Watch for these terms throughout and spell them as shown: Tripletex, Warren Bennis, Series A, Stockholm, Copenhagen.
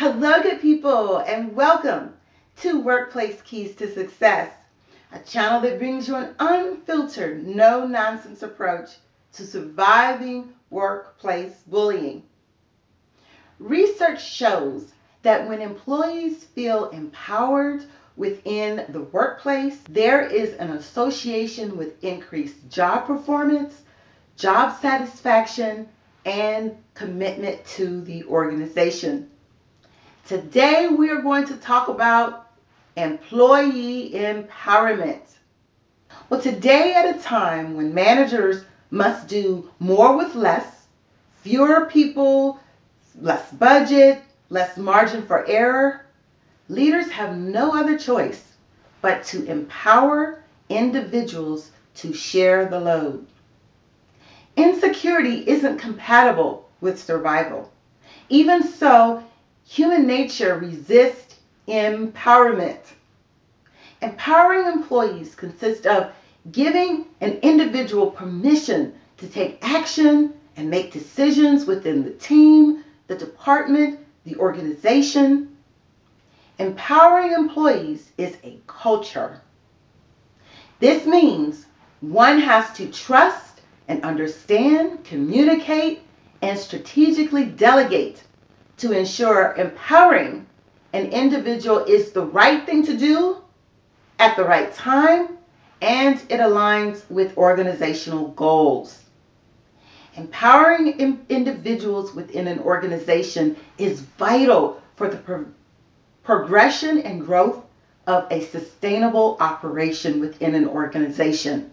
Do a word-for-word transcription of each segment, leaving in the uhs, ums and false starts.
Hello, good people, and welcome to Workplace Keys to Success, a channel that brings you an unfiltered, no-nonsense approach to surviving workplace bullying. Research shows that when employees feel empowered within the workplace, there is an association with increased job performance, job satisfaction, and commitment to the organization. Today, we are going to talk about employee empowerment. Well, today at a time when managers must do more with less, fewer people, less budget, less margin for error, leaders have no other choice but to empower individuals to share the load. Insecurity isn't compatible with survival. Even so, human nature resists empowerment. Empowering employees consists of giving an individual permission to take action and make decisions within the team, the department, the organization. Empowering employees is a culture. This means one has to trust and understand, communicate, and strategically delegate to ensure empowering an individual is the right thing to do at the right time, and it aligns with organizational goals. Empowering in individuals within an organization is vital for the pro progression and growth of a sustainable operation within an organization.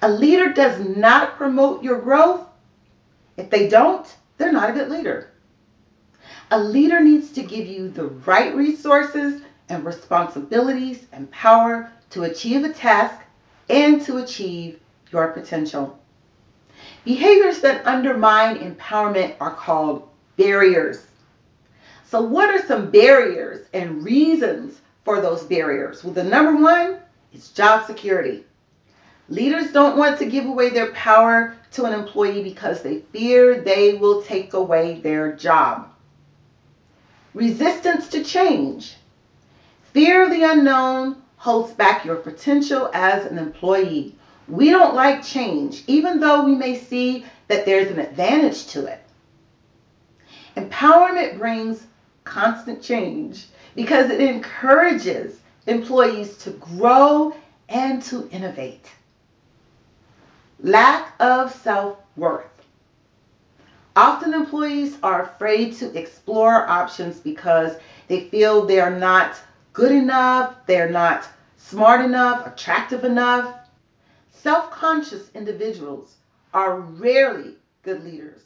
A leader does not promote your growth. If they don't, they're not a good leader. A leader needs to give you the right resources and responsibilities and power to achieve a task and to achieve your potential. Behaviors that undermine empowerment are called barriers. So what are some barriers and reasons for those barriers? Well, the number one is job security. Leaders don't want to give away their power to an employee because they fear they will take away their job. Resistance to change. Fear of the unknown holds back your potential as an employee. We don't like change, even though we may see that there's an advantage to it. Empowerment brings constant change because it encourages employees to grow and to innovate. Lack of self-worth. Often employees are afraid to explore options because they feel they're not good enough, they're not smart enough, attractive enough. Self-conscious individuals are rarely good leaders.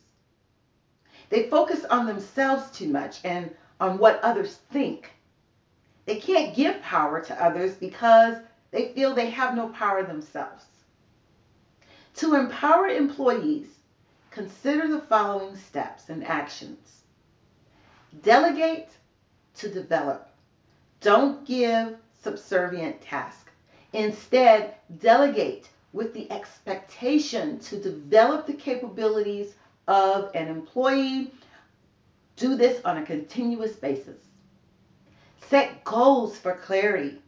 They focus on themselves too much and on what others think. They can't give power to others because they feel they have no power themselves. To empower employees, consider the following steps and actions. Delegate to develop. Don't give subservient tasks. Instead, delegate with the expectation to develop the capabilities of an employee. Do this on a continuous basis. Set goals for clarity.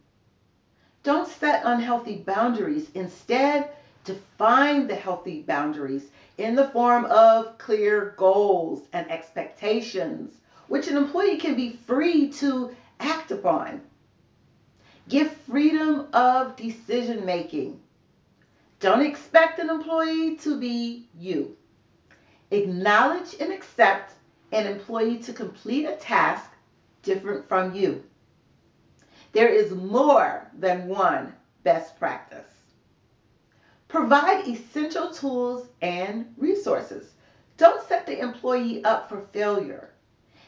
Don't set unhealthy boundaries. Instead, define the healthy boundaries in the form of clear goals and expectations, which an employee can be free to act upon. Give freedom of decision making. Don't expect an employee to be you. Acknowledge and accept an employee to complete a task different from you. There is more than one best practice. Provide essential tools and resources. Don't set the employee up for failure.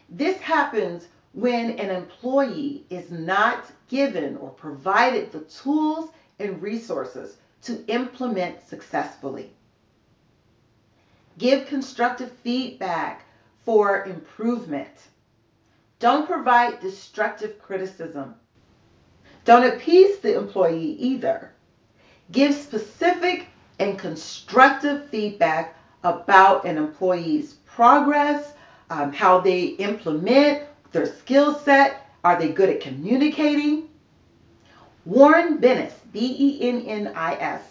This happens when an employee is not given or provided the tools and resources to implement successfully. Give constructive feedback for improvement. Don't provide destructive criticism. Don't appease the employee either. Give specific and constructive feedback about an employee's progress, um, how they implement their skill set? Are they good at communicating? Warren Bennis, B E N N I S,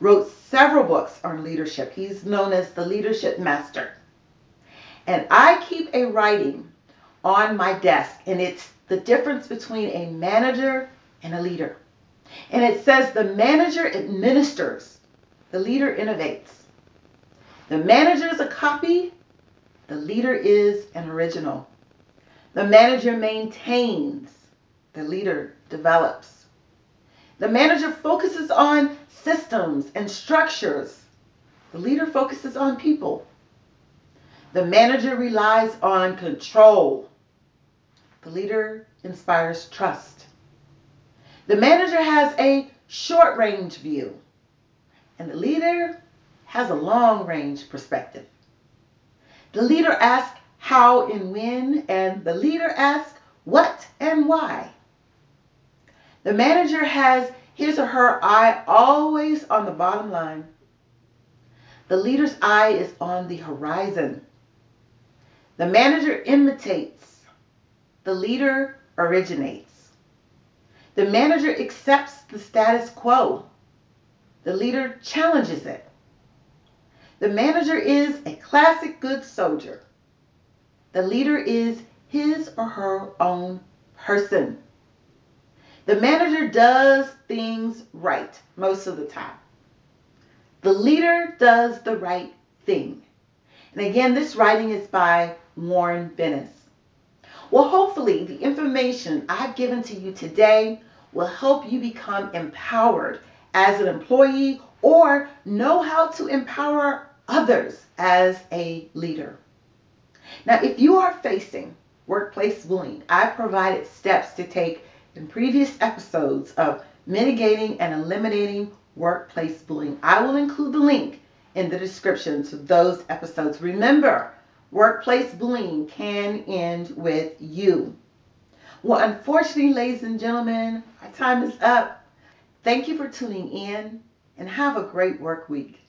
wrote several books on leadership. He's known as the leadership master. And I keep a writing on my desk, and it's the difference between a manager and a leader. And it says the manager administers, the leader innovates. The manager is a copy, the leader is an original. The manager maintains, the leader develops. The manager focuses on systems and structures. The leader focuses on people. The manager relies on control. The leader inspires trust. The manager has a short-range view, and the leader has a long-range perspective. The leader asks how and when, and the leader asks what and why. The manager has his or her eye always on the bottom line. The leader's eye is on the horizon. The manager imitates. The leader originates. The manager accepts the status quo. The leader challenges it. The manager is a classic good soldier. The leader is his or her own person. The manager does things right most of the time. The leader does the right thing. And again, this writing is by Warren Bennis. Well, hopefully the information I've given to you today will help you become empowered as an employee or know how to empower others as a leader. Now, if you are facing workplace bullying, I provided steps to take in previous episodes of mitigating and eliminating workplace bullying. I will include the link in the description to those episodes. Remember, workplace bullying can end with you. Well, unfortunately, ladies and gentlemen, our time is up. Thank you for tuning in, and have a great work week.